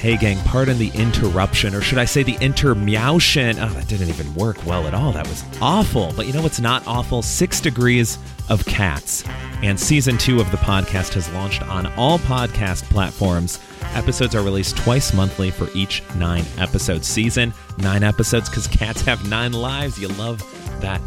Hey gang, pardon the interruption, or should I say the intermeowtion. Oh, that didn't even work well at all. That was awful. But you know what's not awful? 6 Degrees of Cats. And season 2 of the podcast has launched on all podcast platforms. Episodes are released twice monthly for each 9-episode season. 9 episodes because cats have 9 lives. You love that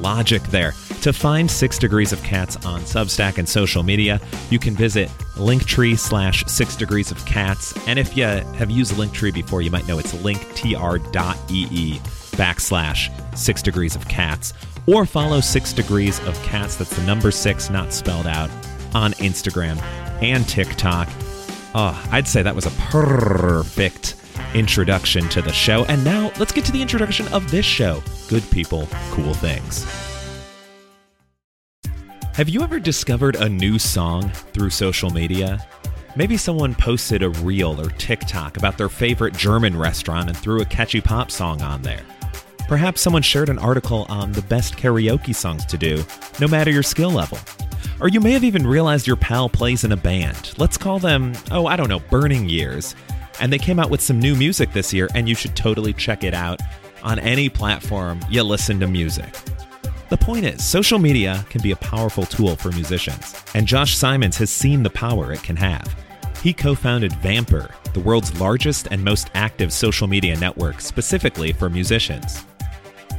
logic there. To find 6 Degrees of Cats on Substack and social media, you can visit Linktree/6 Degrees of Cats. And if you have used Linktree before, you might know it's linktr.ee/6 Degrees of Cats. Or follow 6 Degrees of Cats, that's the number 6, not spelled out, on Instagram and TikTok. Oh, I'd say that was a perfect introduction to the show. And now let's get to the introduction of this show, Good People, Cool Things. Have you ever discovered a new song through social media? Maybe someone posted a reel or TikTok about their favorite German restaurant and threw a catchy pop song on there. Perhaps someone shared an article on the best karaoke songs to do, no matter your skill level. Or you may have even realized your pal plays in a band. Let's call them, Burning Years. And they came out with some new music this year, and you should totally check it out on any platform you listen to music. The point is, social media can be a powerful tool for musicians, and Josh Simons has seen the power it can have. He co-founded Vampr, the world's largest and most active social media network specifically for musicians.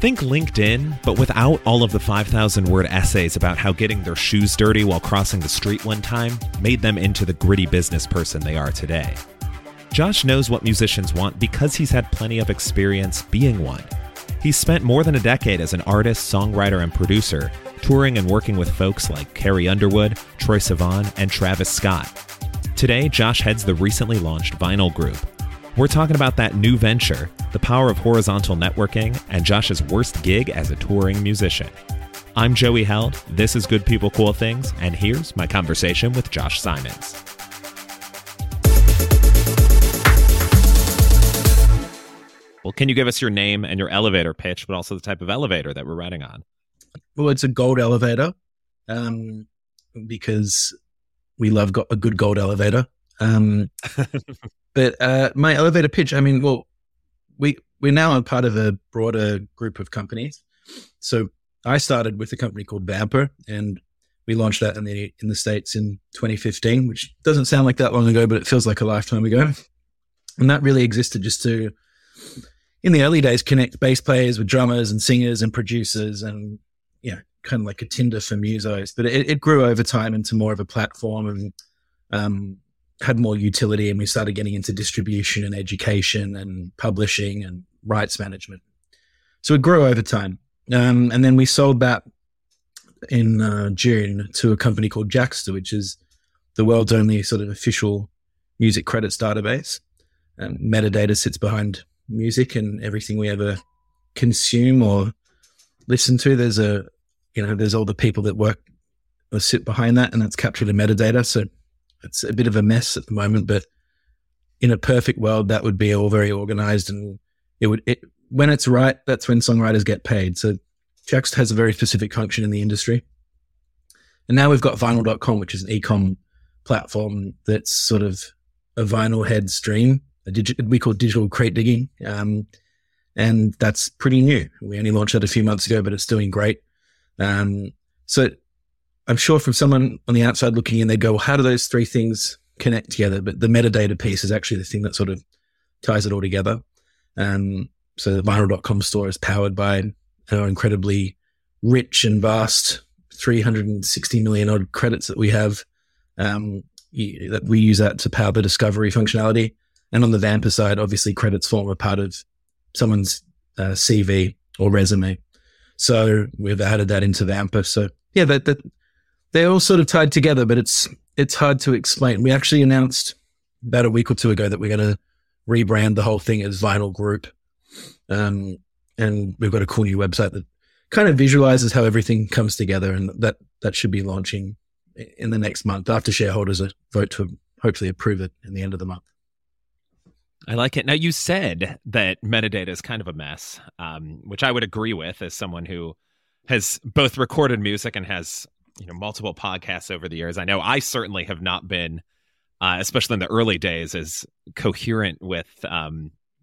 Think LinkedIn, but without all of the 5,000-word essays about how getting their shoes dirty while crossing the street one time made them into the gritty business person they are today. Josh knows what musicians want because he's had plenty of experience being one. He's spent more than a decade as an artist, songwriter, and producer, touring and working with folks like Carrie Underwood, Troye Sivan, and Travis Scott. Today, Josh heads the recently launched Vinyl Group. We're talking about that new venture, the power of horizontal networking, and Josh's worst gig as a touring musician. I'm Joey Held, this is Good People Cool Things, and here's my conversation with Josh Simons. Well, can you give us your name and your elevator pitch, but also the type of elevator that we're riding on? Well, it's a gold elevator, because we love a good gold elevator. But my elevator pitch, we're now a part of a broader group of companies. So I started with a company called Vampr, and we launched that in the States in 2015, which doesn't sound like that long ago, but it feels like a lifetime ago. And that really existed just to, in the early days, connect bass players with drummers and singers and producers and, kind of like a Tinder for musos. But it grew over time into more of a platform and had more utility, and we started getting into distribution and education and publishing and rights management. So it grew over time. And then we sold that in June to a company called Jaxta, which is the world's only sort of official music credits database. Metadata sits behind music and everything we ever consume or listen to. There's there's all the people that work or sit behind that, and that's captured in metadata. So it's a bit of a mess at the moment, but in a perfect world, that would be all very organized, and when it's right, that's when songwriters get paid. So Jaxta has a very specific function in the industry. And now we've got vinyl.com, which is an e-com platform that's sort of a vinyl head stream. We call digital crate digging. And that's pretty new. We only launched that a few months ago, but it's doing great. So I'm sure from someone on the outside looking in, they go, well, how do those three things connect together? But the metadata piece is actually the thing that sort of ties it all together. So the vinyl.com store is powered by our incredibly rich and vast 360 million odd credits that we have, that we use that to power the discovery functionality. And on the Vampr side, obviously credits form a part of someone's CV or resume. So we've added that into Vampr. So yeah, that they're all sort of tied together, but it's hard to explain. We actually announced about a week or two ago that we're going to rebrand the whole thing as Vinyl Group. And we've got a cool new website that kind of visualizes how everything comes together, and that should be launching in the next month after shareholders vote to hopefully approve it in the end of the month. I like it. Now, you said that metadata is kind of a mess, which I would agree with as someone who has both recorded music and has multiple podcasts over the years. I know I certainly have not been especially in the early days, is coherent with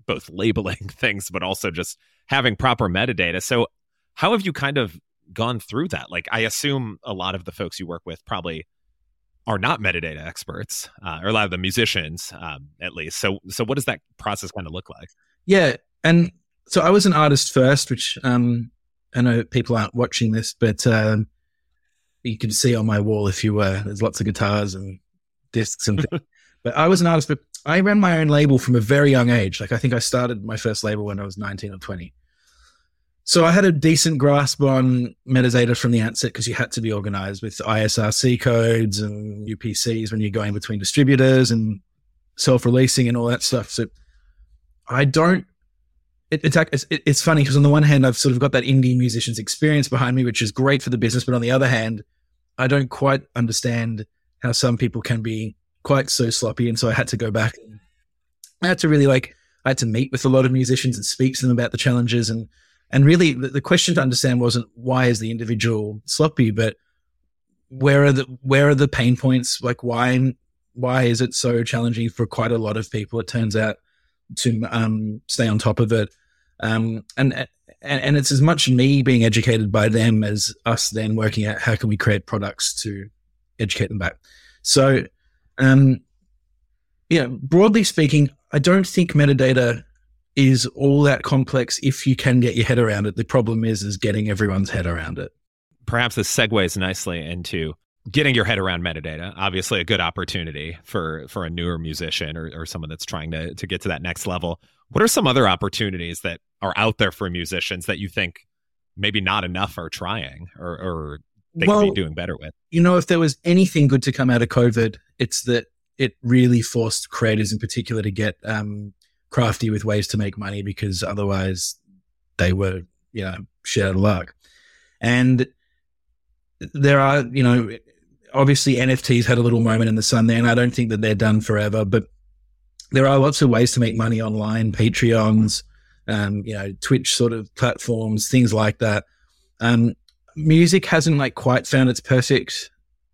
both labeling things, but also just having proper metadata. So how have you kind of gone through that? Like, I assume a lot of the folks you work with probably are not metadata experts, or a lot of the musicians, at least. So what does that process kind of look like? Yeah. And so I was an artist first, which I know people aren't watching this, but you can see on my wall if you were, there's lots of guitars and discs and things. But I was an artist, but I ran my own label from a very young age. Like, I think I started my first label when I was 19 or 20. So I had a decent grasp on metadata from the outset, because you had to be organized with ISRC codes and UPCs when you're going between distributors and self-releasing and all that stuff. So I don't, it's funny, because on the one hand, I've sort of got that indie musician's experience behind me, which is great for the business. But on the other hand, I don't quite understand how some people can be quite so sloppy. And so I had to go back. I had to really I had to meet with a lot of musicians and speak to them about the challenges. And really the question to understand wasn't why is the individual sloppy, but where are the pain points? Like, why is it so challenging for quite a lot of people? It turns out to stay on top of it. And it's as much me being educated by them as us then working out how can we create products to educate them back. So, broadly speaking, I don't think metadata is all that complex if you can get your head around it. The problem is getting everyone's head around it. Perhaps this segues nicely into getting your head around metadata. Obviously a good opportunity for a newer musician or someone that's trying to get to that next level. What are some other opportunities that are out there for musicians that you think maybe not enough are trying or they could be doing better with? You know, if there was anything good to come out of COVID, it's that it really forced creators in particular to get crafty with ways to make money, because otherwise they were, shit out of luck. And there are, obviously NFTs had a little moment in the sun there, and I don't think that they're done forever, but there are lots of ways to make money online, Patreons, Twitch sort of platforms, things like that. Music hasn't quite found its perfect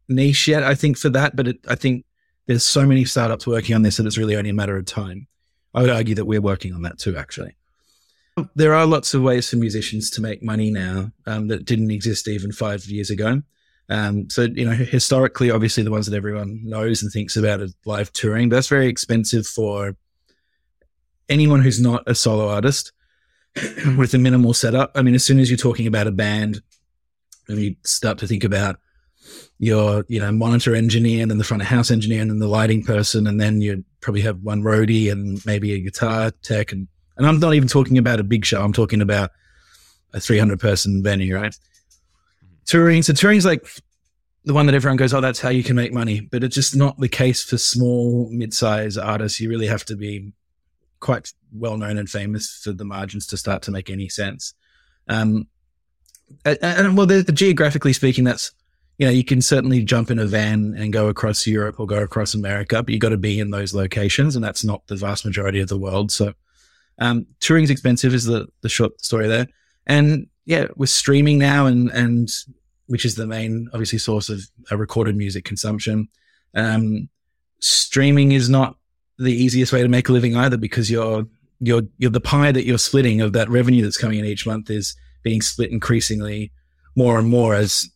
niche yet, I think, for that, but I think there's so many startups working on this that it's really only a matter of time. I would argue that we're working on that too, actually. There are lots of ways for musicians to make money now that didn't exist even 5 years ago. So, historically, obviously the ones that everyone knows and thinks about is live touring. That's very expensive for anyone who's not a solo artist with a minimal setup. I mean, as soon as you're talking about a band and you start to think about your, monitor engineer and then the front of house engineer and then the lighting person, and then you probably have one roadie and maybe a guitar tech. And I'm not even talking about a big show. I'm talking about a 300-person venue, right? Touring. So touring's the one that everyone goes, oh, that's how you can make money. But it's just not the case for small, mid-size artists. You really have to be quite well-known and famous for the margins to start to make any sense. Geographically speaking, that's, you can certainly jump in a van and go across Europe or go across America, but you got to be in those locations, and that's not the vast majority of the world. So touring's expensive is the short story there. And yeah, with streaming now and which is the main, obviously, source of recorded music consumption. Streaming is not the easiest way to make a living either, because you're the pie that you're splitting of that revenue that's coming in each month is being split increasingly more and more as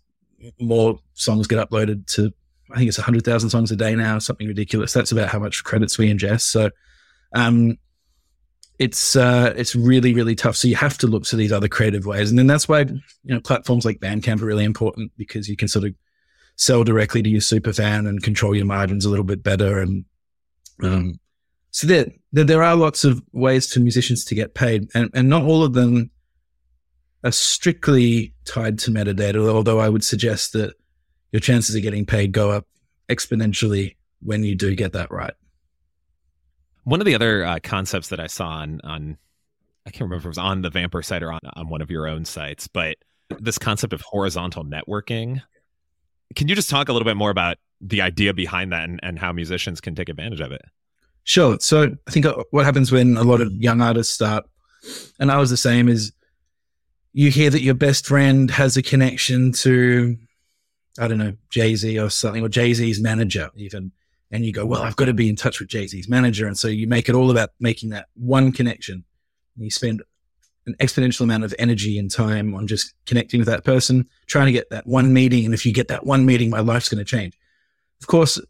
more songs get uploaded to, I think it's 100,000 songs a day now, something ridiculous. That's about how much credits we ingest. So it's really, really tough. So you have to look to these other creative ways. And then that's why, platforms like Bandcamp are really important, because you can sort of sell directly to your super fan and control your margins a little bit better. And so there are lots of ways for musicians to get paid, and not all of them are strictly tied to metadata, although I would suggest that your chances of getting paid go up exponentially when you do get that right. One of the other concepts that I saw on I can't remember if it was on the Vampr site or on one of your own sites, but this concept of horizontal networking. Can you just talk a little bit more about the idea behind that and how musicians can take advantage of it? Sure. So I think what happens when a lot of young artists start, and I was the same, is you hear that your best friend has a connection to, I don't know, Jay-Z or something, or Jay-Z's manager even. and you go, well, I've got to be in touch with Jay-Z's manager. And so you make it all about making that one connection. And you spend an exponential amount of energy and time on just connecting with that person, trying to get that one meeting. And if you get that one meeting, my life's going to change. Of course,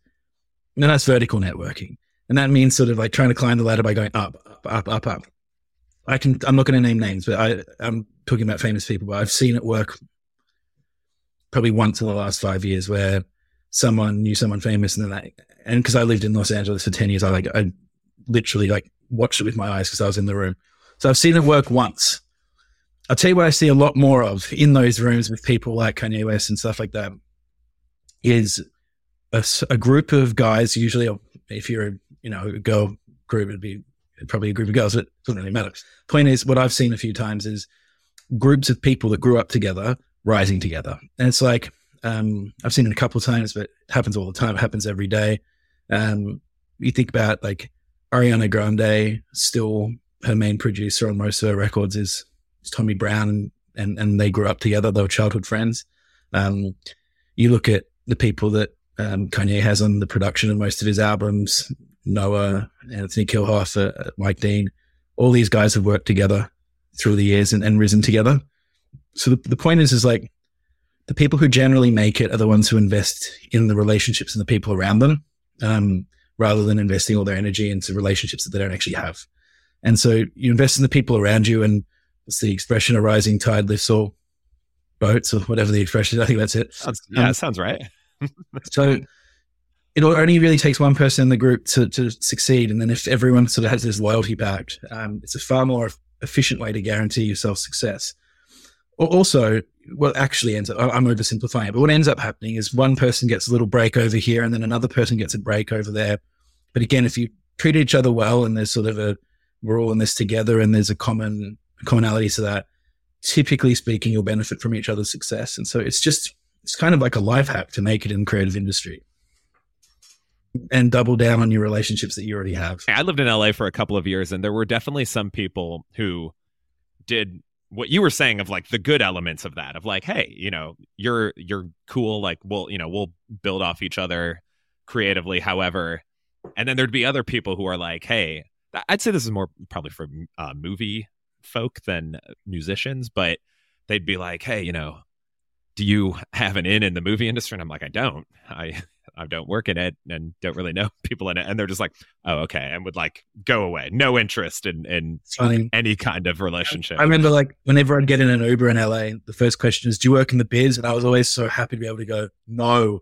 now that's vertical networking. And that means sort of like trying to climb the ladder by going up, up, up, up, up. I'm not going to name names, but I'm talking about famous people, but I've seen it work probably once in the last 5 years where someone knew someone famous, and then and because I lived in Los Angeles for 10 years, I literally watched it with my eyes because I was in the room. So I've seen it work once. I'll tell you what I see a lot more of in those rooms with people like Kanye West and stuff like that is a group of guys, usually, if you're a girl group, it'd be probably a group of girls, but it doesn't really matter. Point is, what I've seen a few times is groups of people that grew up together rising together. And it's like, I've seen it a couple of times, but it happens all the time. It happens every day. You think about Ariana Grande, still her main producer on most of her records is Tommy Brown, and they grew up together. They were childhood friends. You look at the people that Kanye has on the production of most of his albums, Noah, Anthony Kilhoffer, Mike Dean, all these guys have worked together through the years and risen together. So the point is the people who generally make it are the ones who invest in the relationships and the people around them, rather than investing all their energy into relationships that they don't actually have. And so you invest in the people around you, and it's the expression, a rising tide lifts all boats, or whatever the expression is. I think that's it. Yeah, that sounds right. So it only really takes one person in the group to succeed. And then if everyone sort of has this loyalty pact, it's a far more efficient way to guarantee yourself success. Also, what actually ends up, I'm oversimplifying it, but what ends up happening is one person gets a little break over here and then another person gets a break over there. But again, if you treat each other well and there's sort of we're all in this together and there's a commonality to that, typically speaking, you'll benefit from each other's success. And so it's kind of like a life hack to make it in the creative industry. And double down on your relationships that you already have. I lived in LA for a couple of years, and there were definitely some people who did what you were saying of the good elements of that, of hey, you're cool. We'll build off each other creatively, however. And then there'd be other people who are hey, I'd say this is more probably for movie folk than musicians, but they'd be hey, do you have an in the movie industry? And I'm I don't. I don't work in it and don't really know people in it. And they're just oh, okay. And would go away. No interest in any kind of relationship. I remember whenever I'd get in an Uber in LA, the first question is, do you work in the biz? And I was always so happy to be able to go, no.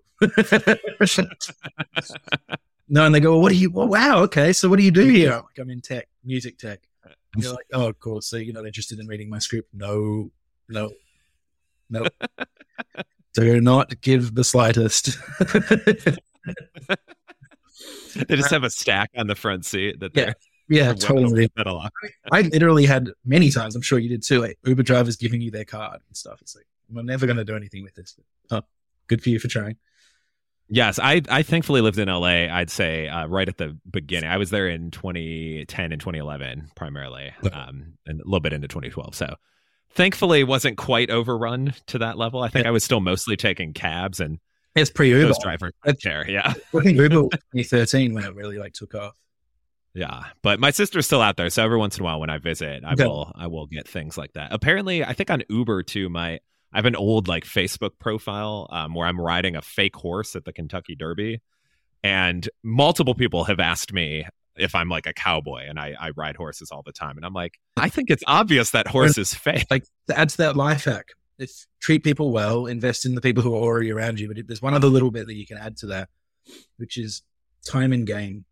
No. And they go, well, what do you, well, wow. Okay. So what do you do here? I'm I'm in tech, music tech. And you're oh, of course. So you're not interested in reading my script? No. Do not give the slightest. They just have a stack on the front seat. That yeah, totally. I literally had many times, I'm sure you did too, Uber drivers giving you their card and stuff. It's I'm never going to do anything with this. But, good for you for trying. Yes, I thankfully lived in LA, I'd say, right at the beginning. I was there in 2010 and 2011 primarily, and a little bit into 2012. So thankfully, wasn't quite overrun to that level. I think I was still mostly taking cabs and it's pre-Uber driver share. Yeah, I think Uber 2013 when it really took off. Yeah, but my sister's still out there, so every once in a while when I visit, I will get things like that. Apparently, I think on Uber too. I have an old Facebook profile where I'm riding a fake horse at the Kentucky Derby, and multiple people have asked me if I'm a cowboy, and I ride horses all the time. And I'm I think it's obvious that horse is fake. That's that life hack. It's treat people well, invest in the people who are already around you. But there's one other little bit that you can add to that, which is time and gain.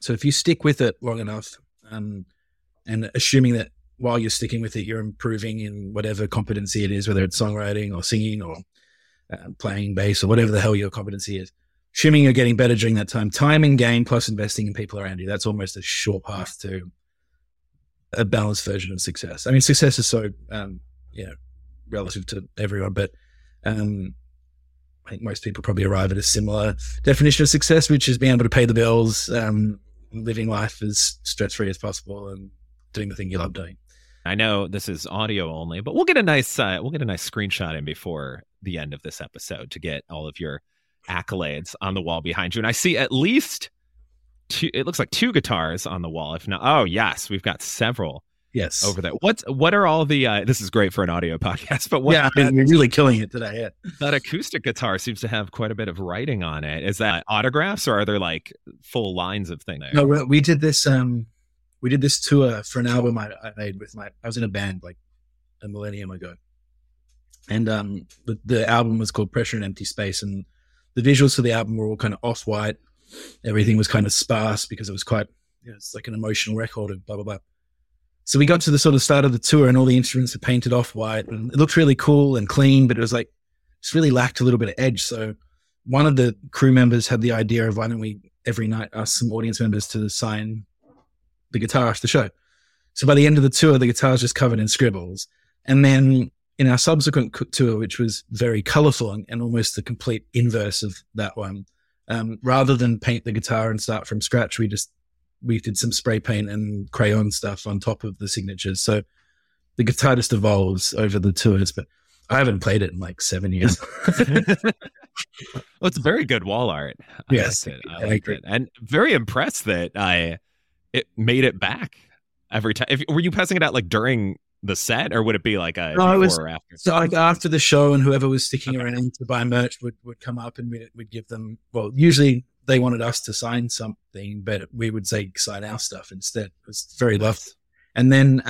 So if you stick with it long enough, and assuming that while you're sticking with it, you're improving in whatever competency it is, whether it's songwriting or singing or playing bass or whatever the hell your competency is, assuming you're getting better during that time, time and gain plus investing in people around you, that's almost a sure path to a balanced version of success. I mean, success is so, relative to everyone, but I think most people probably arrive at a similar definition of success, which is being able to pay the bills, living life as stress-free as possible and doing the thing you love doing. I know this is audio only, but we'll get a nice screenshot in before the end of this episode to get all of your accolades on the wall behind you. And I see at least two, it looks like two guitars on the wall. If not, oh yes, we've got several. Yes. Over there. What are all the, this is great for an audio podcast, but what? Yeah, you're really killing it today. Yeah. That acoustic guitar seems to have quite a bit of writing on it. Is that autographs or are there like full lines of things? No, we did this tour for an album I made with I was in a band like a millennium ago. And the album was called Pressure and Empty Space. And the visuals for the album were all kind of off-white. Everything was kind of sparse because it was quite, it's like an emotional record of blah, blah, blah. So we got to the sort of start of the tour and all the instruments were painted off white and it looked really cool and clean, but it was like, it's really lacked a little bit of edge. So one of the crew members had the idea of why don't we every night ask some audience members to sign the guitar after the show. So by the end of the tour, the guitar's just covered in scribbles. And then in our subsequent tour, which was very colorful and almost the complete inverse of that one, rather than paint the guitar and start from scratch, we did some spray paint and crayon stuff on top of the signatures. So the guitar just evolves over the tours, but I haven't played it in like 7 years. Well, it's very good wall art. Yes. I liked it. And very impressed that it made it back every time. Were you passing it out like during the set or would it be like before or after? So like after the show, and whoever was sticking around to buy merch would come up and we'd give them, well, usually they wanted us to sign something, but we would say sign our stuff instead. It was very loved. And then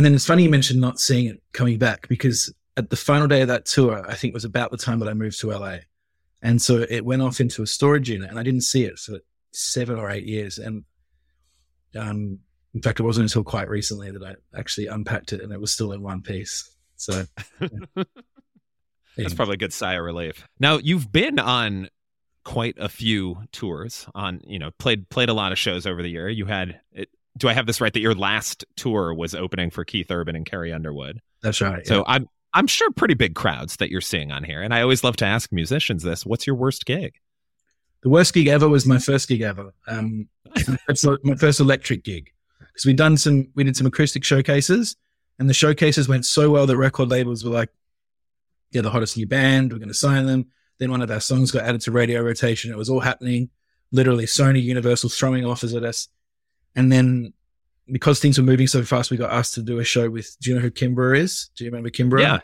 it's funny you mentioned not seeing it coming back, because at the final day of that tour, I think was about the time that I moved to LA. And so it went off into a storage unit and I didn't see it for 7 or 8 years. And, in fact, it wasn't until quite recently that I actually unpacked it and it was still in one piece. So yeah. That's probably a good sigh of relief. Now you've been on quite a few tours on, played a lot of shows over the year. You had, do I have this right, that your last tour was opening for Keith Urban and Carrie Underwood? That's right. So yeah. I'm sure pretty big crowds that you're seeing on here. And I always love to ask musicians this, what's your worst gig? The worst gig ever was my first gig ever. That's my first electric gig. Cause we did some acoustic showcases and the showcases went so well that record labels were like, yeah, the hottest new band, we're going to sign them. Then one of our songs got added to radio rotation. It was all happening. Literally Sony, Universal throwing offers at us. And then because things were moving so fast, we got asked to do a show with, do you know who Kimbra is? Do you remember Kimbra?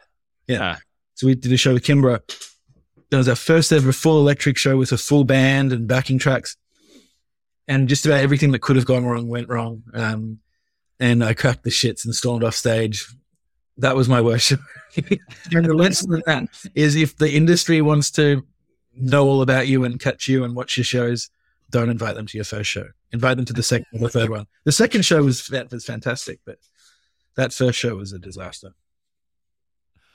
Yeah. So we did a show with Kimbra. That was our first ever full electric show with a full band and backing tracks. And just about everything that could have gone wrong went wrong. And I cracked the shits and stormed off stage. That was my worship. And the lesson of that is if the industry wants to know all about you and catch you and watch your shows, don't invite them to your first show. Invite them to the second or the third one. The second show was fantastic, but that first show was a disaster.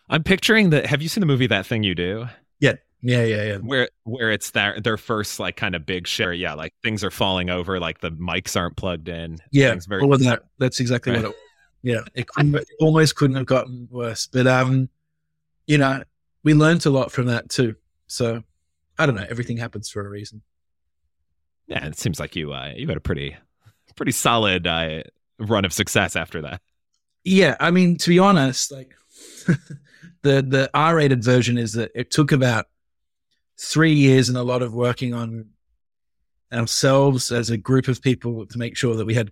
I'm picturing that. Have you seen the movie That Thing You Do? Yeah. Where it's their first like kind of big show. Yeah, like things are falling over, like the mics aren't plugged in. Yeah, all of that. That's exactly right. What it was. Yeah, it almost couldn't have gotten worse. But, we learned a lot from that too. So, I don't know. Everything happens for a reason. Yeah, it seems like you had a pretty solid run of success after that. Yeah, I mean, to be honest, like the R-rated version is that it took about 3 years and a lot of working on ourselves as a group of people to make sure that we had a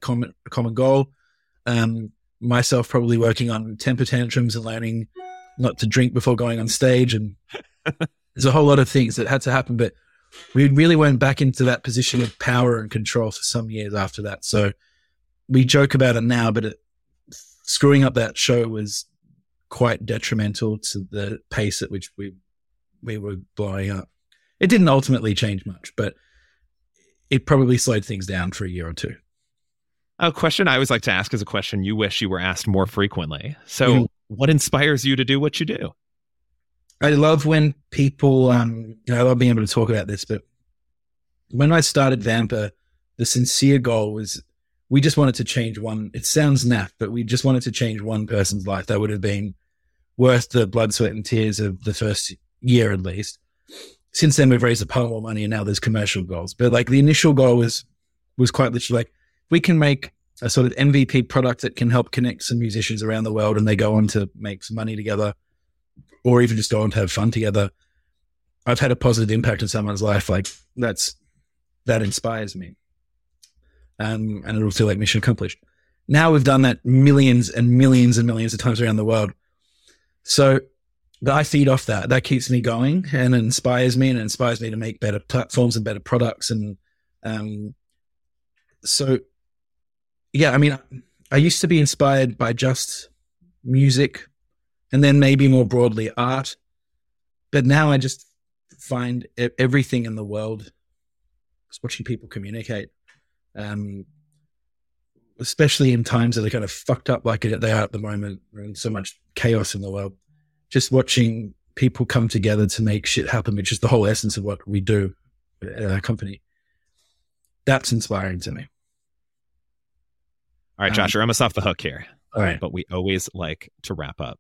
common goal. Myself probably working on temper tantrums and learning not to drink before going on stage. And there's a whole lot of things that had to happen, but we really went back into that position of power and control for some years after that. So we joke about it now, but screwing up that show was quite detrimental to the pace at which we were blowing up. It didn't ultimately change much, but it probably slowed things down for a year or two. A question I always like to ask is a question you wish you were asked more frequently. So What inspires you to do what you do? I love when people, I love being able to talk about this, but when I started Vampr, the sincere goal was we just wanted to change one. It sounds naff, but we just wanted to change one person's life. That would have been worth the blood, sweat, and tears of the first year at least. Since then, we've raised a pile more money and now there's commercial goals. But like the initial goal was quite literally like, we can make a sort of MVP product that can help connect some musicians around the world and they go on to make some money together or even just go on to have fun together. I've had a positive impact on someone's life, like that inspires me. And it'll feel like mission accomplished. Now we've done that millions and millions and millions of times around the world. So I feed off that. That keeps me going and inspires me, and it inspires me to make better platforms and better products. And so, yeah, I mean, I used to be inspired by just music and then maybe more broadly art. But now I just find everything in the world, just watching people communicate, especially in times that are kind of fucked up like they are at the moment, and so much chaos in the world. Just watching people come together to make shit happen, which is the whole essence of what we do at our company. That's inspiring to me. All right, Josh, you're almost off the hook here. All right. But we always like to wrap up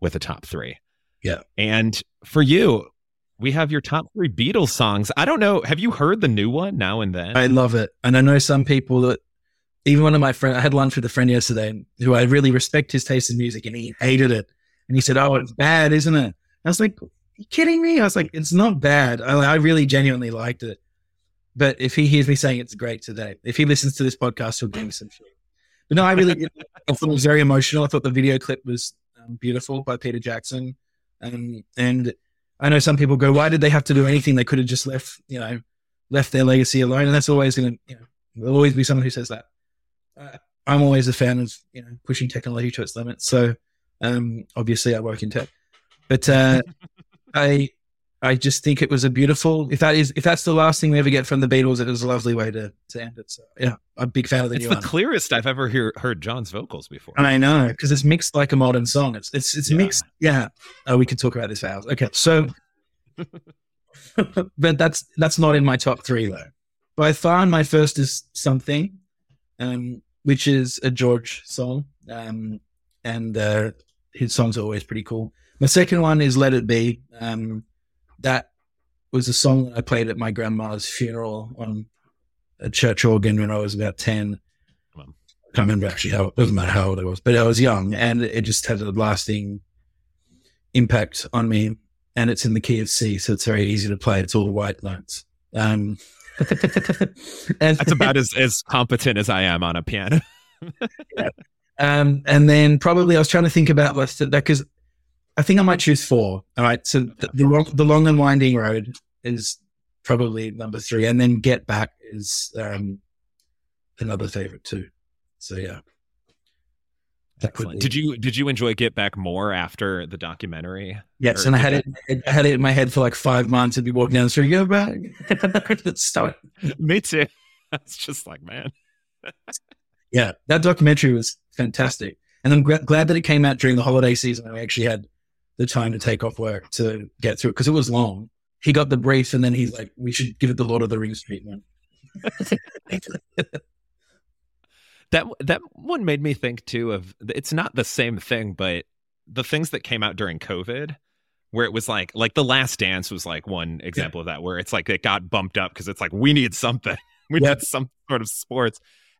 with a top three. Yeah. And for you, we have your top three Beatles songs. I don't know. Have you heard the new one, Now and Then? I love it. And I know some people that, even one of my friends, I had lunch with a friend yesterday who I really respect his taste in music, and he hated it. And he said, "Oh, it's bad, isn't it?" I was like, "Are you kidding me?" I was like, "It's not bad. I really genuinely liked it." But if he hears me saying it's great today, if he listens to this podcast, he'll give me some shit. But no, I really, I thought it was very emotional. I thought the video clip was beautiful by Peter Jackson. And I know some people go, "Why did they have to do anything? They could have just left their legacy alone." And that's always going to, there'll always be someone who says that. I'm always a fan of, pushing technology to its limits. So, obviously I work in tech, but, I just think it was a beautiful, if that's the last thing we ever get from the Beatles, it was a lovely way to end it. So yeah, I'm a big fan of the new one. It's the clearest I've ever heard John's vocals before. And I know, because it's mixed like a modern song. It's yeah. Mixed. Yeah. Oh, we could talk about this for hours. Okay. So, but that's not in my top three though. By far, my first is Something, which is a George song. And his songs are always pretty cool. My second one is Let It Be. That was a song that I played at my grandma's funeral on a church organ when I was about 10. I can't remember actually how, it doesn't matter how old I was, but I was young, and it just had a lasting impact on me. And it's in the key of C, so it's very easy to play. It's all white notes. And that's about as competent as I am on a piano. Yeah. And then probably I was trying to think about that, because I think I might choose 4. All right. So the Long and Winding Road is probably number 3, and then Get Back is another favorite too. So yeah. Excellent. Did you enjoy Get Back more after the documentary? Yes, and I had it in my head for like 5 months. I'd be walking down the street, "Go back." Me too. It's just like, man. Yeah, that documentary was fantastic, and I'm glad that it came out during the holiday season. And we actually had the time to take off work to get through it, because it was long. He got the brief, and then he's like, "We should give it the Lord of the Rings treatment." That one made me think too of, it's not the same thing, but the things that came out during COVID, where it was like The Last Dance was like one example of that, where it's like it got bumped up because it's like we need something, we need some sort of sports.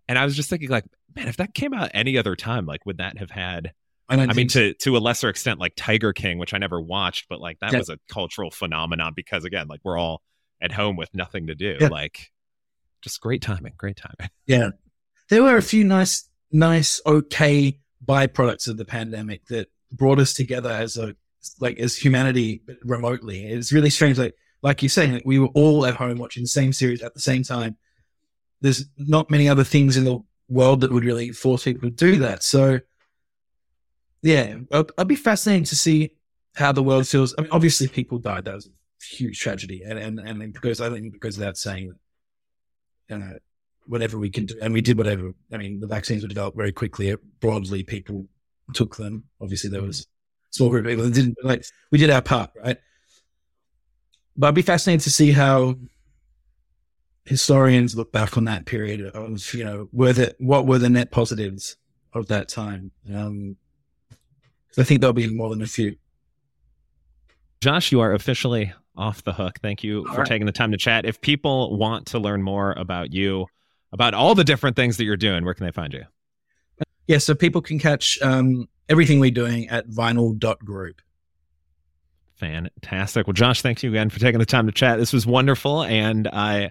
And I was just thinking, like, man, if that came out any other time, like, would that have had? To a lesser extent, like Tiger King, which I never watched, but like that was a cultural phenomenon because, again, like we're all at home with nothing to do. Yeah. Like, just great timing. Yeah. There were a few nice byproducts of the pandemic that brought us together as humanity, but remotely. It's really strange. Like you're saying, like we were all at home watching the same series at the same time. There's not many other things in the world that would really force people to do that. So yeah, I'd be fascinated to see how the world feels. I mean, obviously people died. That was a huge tragedy. And because I think because of that saying, whatever we can do, and we did whatever. I mean, the vaccines were developed very quickly. Broadly, people took them. Obviously, there was a small group of people that didn't. Like, we did our part, right? But I'd be fascinated to see how historians look back on that period of, what were the net positives of that time? I think there'll be more than a few. Josh, you are officially off the hook. Thank you for taking the time to chat. If people want to learn more about you, about all the different things that you're doing, where can they find you? Yeah, so people can catch everything we're doing at vinyl.group. Fantastic. Well, Josh, thank you again for taking the time to chat. This was wonderful, and I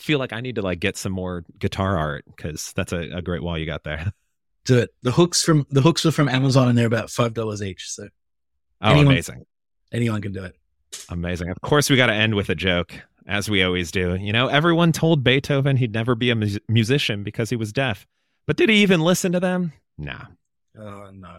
feel like I need to get some more guitar art, because that's a great wall you got there. Do it. The hooks were from Amazon, and they're about $5 each. So, amazing! Anyone can do it. Amazing. Of course, we got to end with a joke, as we always do. You know, everyone told Beethoven he'd never be a musician because he was deaf, but did he even listen to them? Nah. Oh no.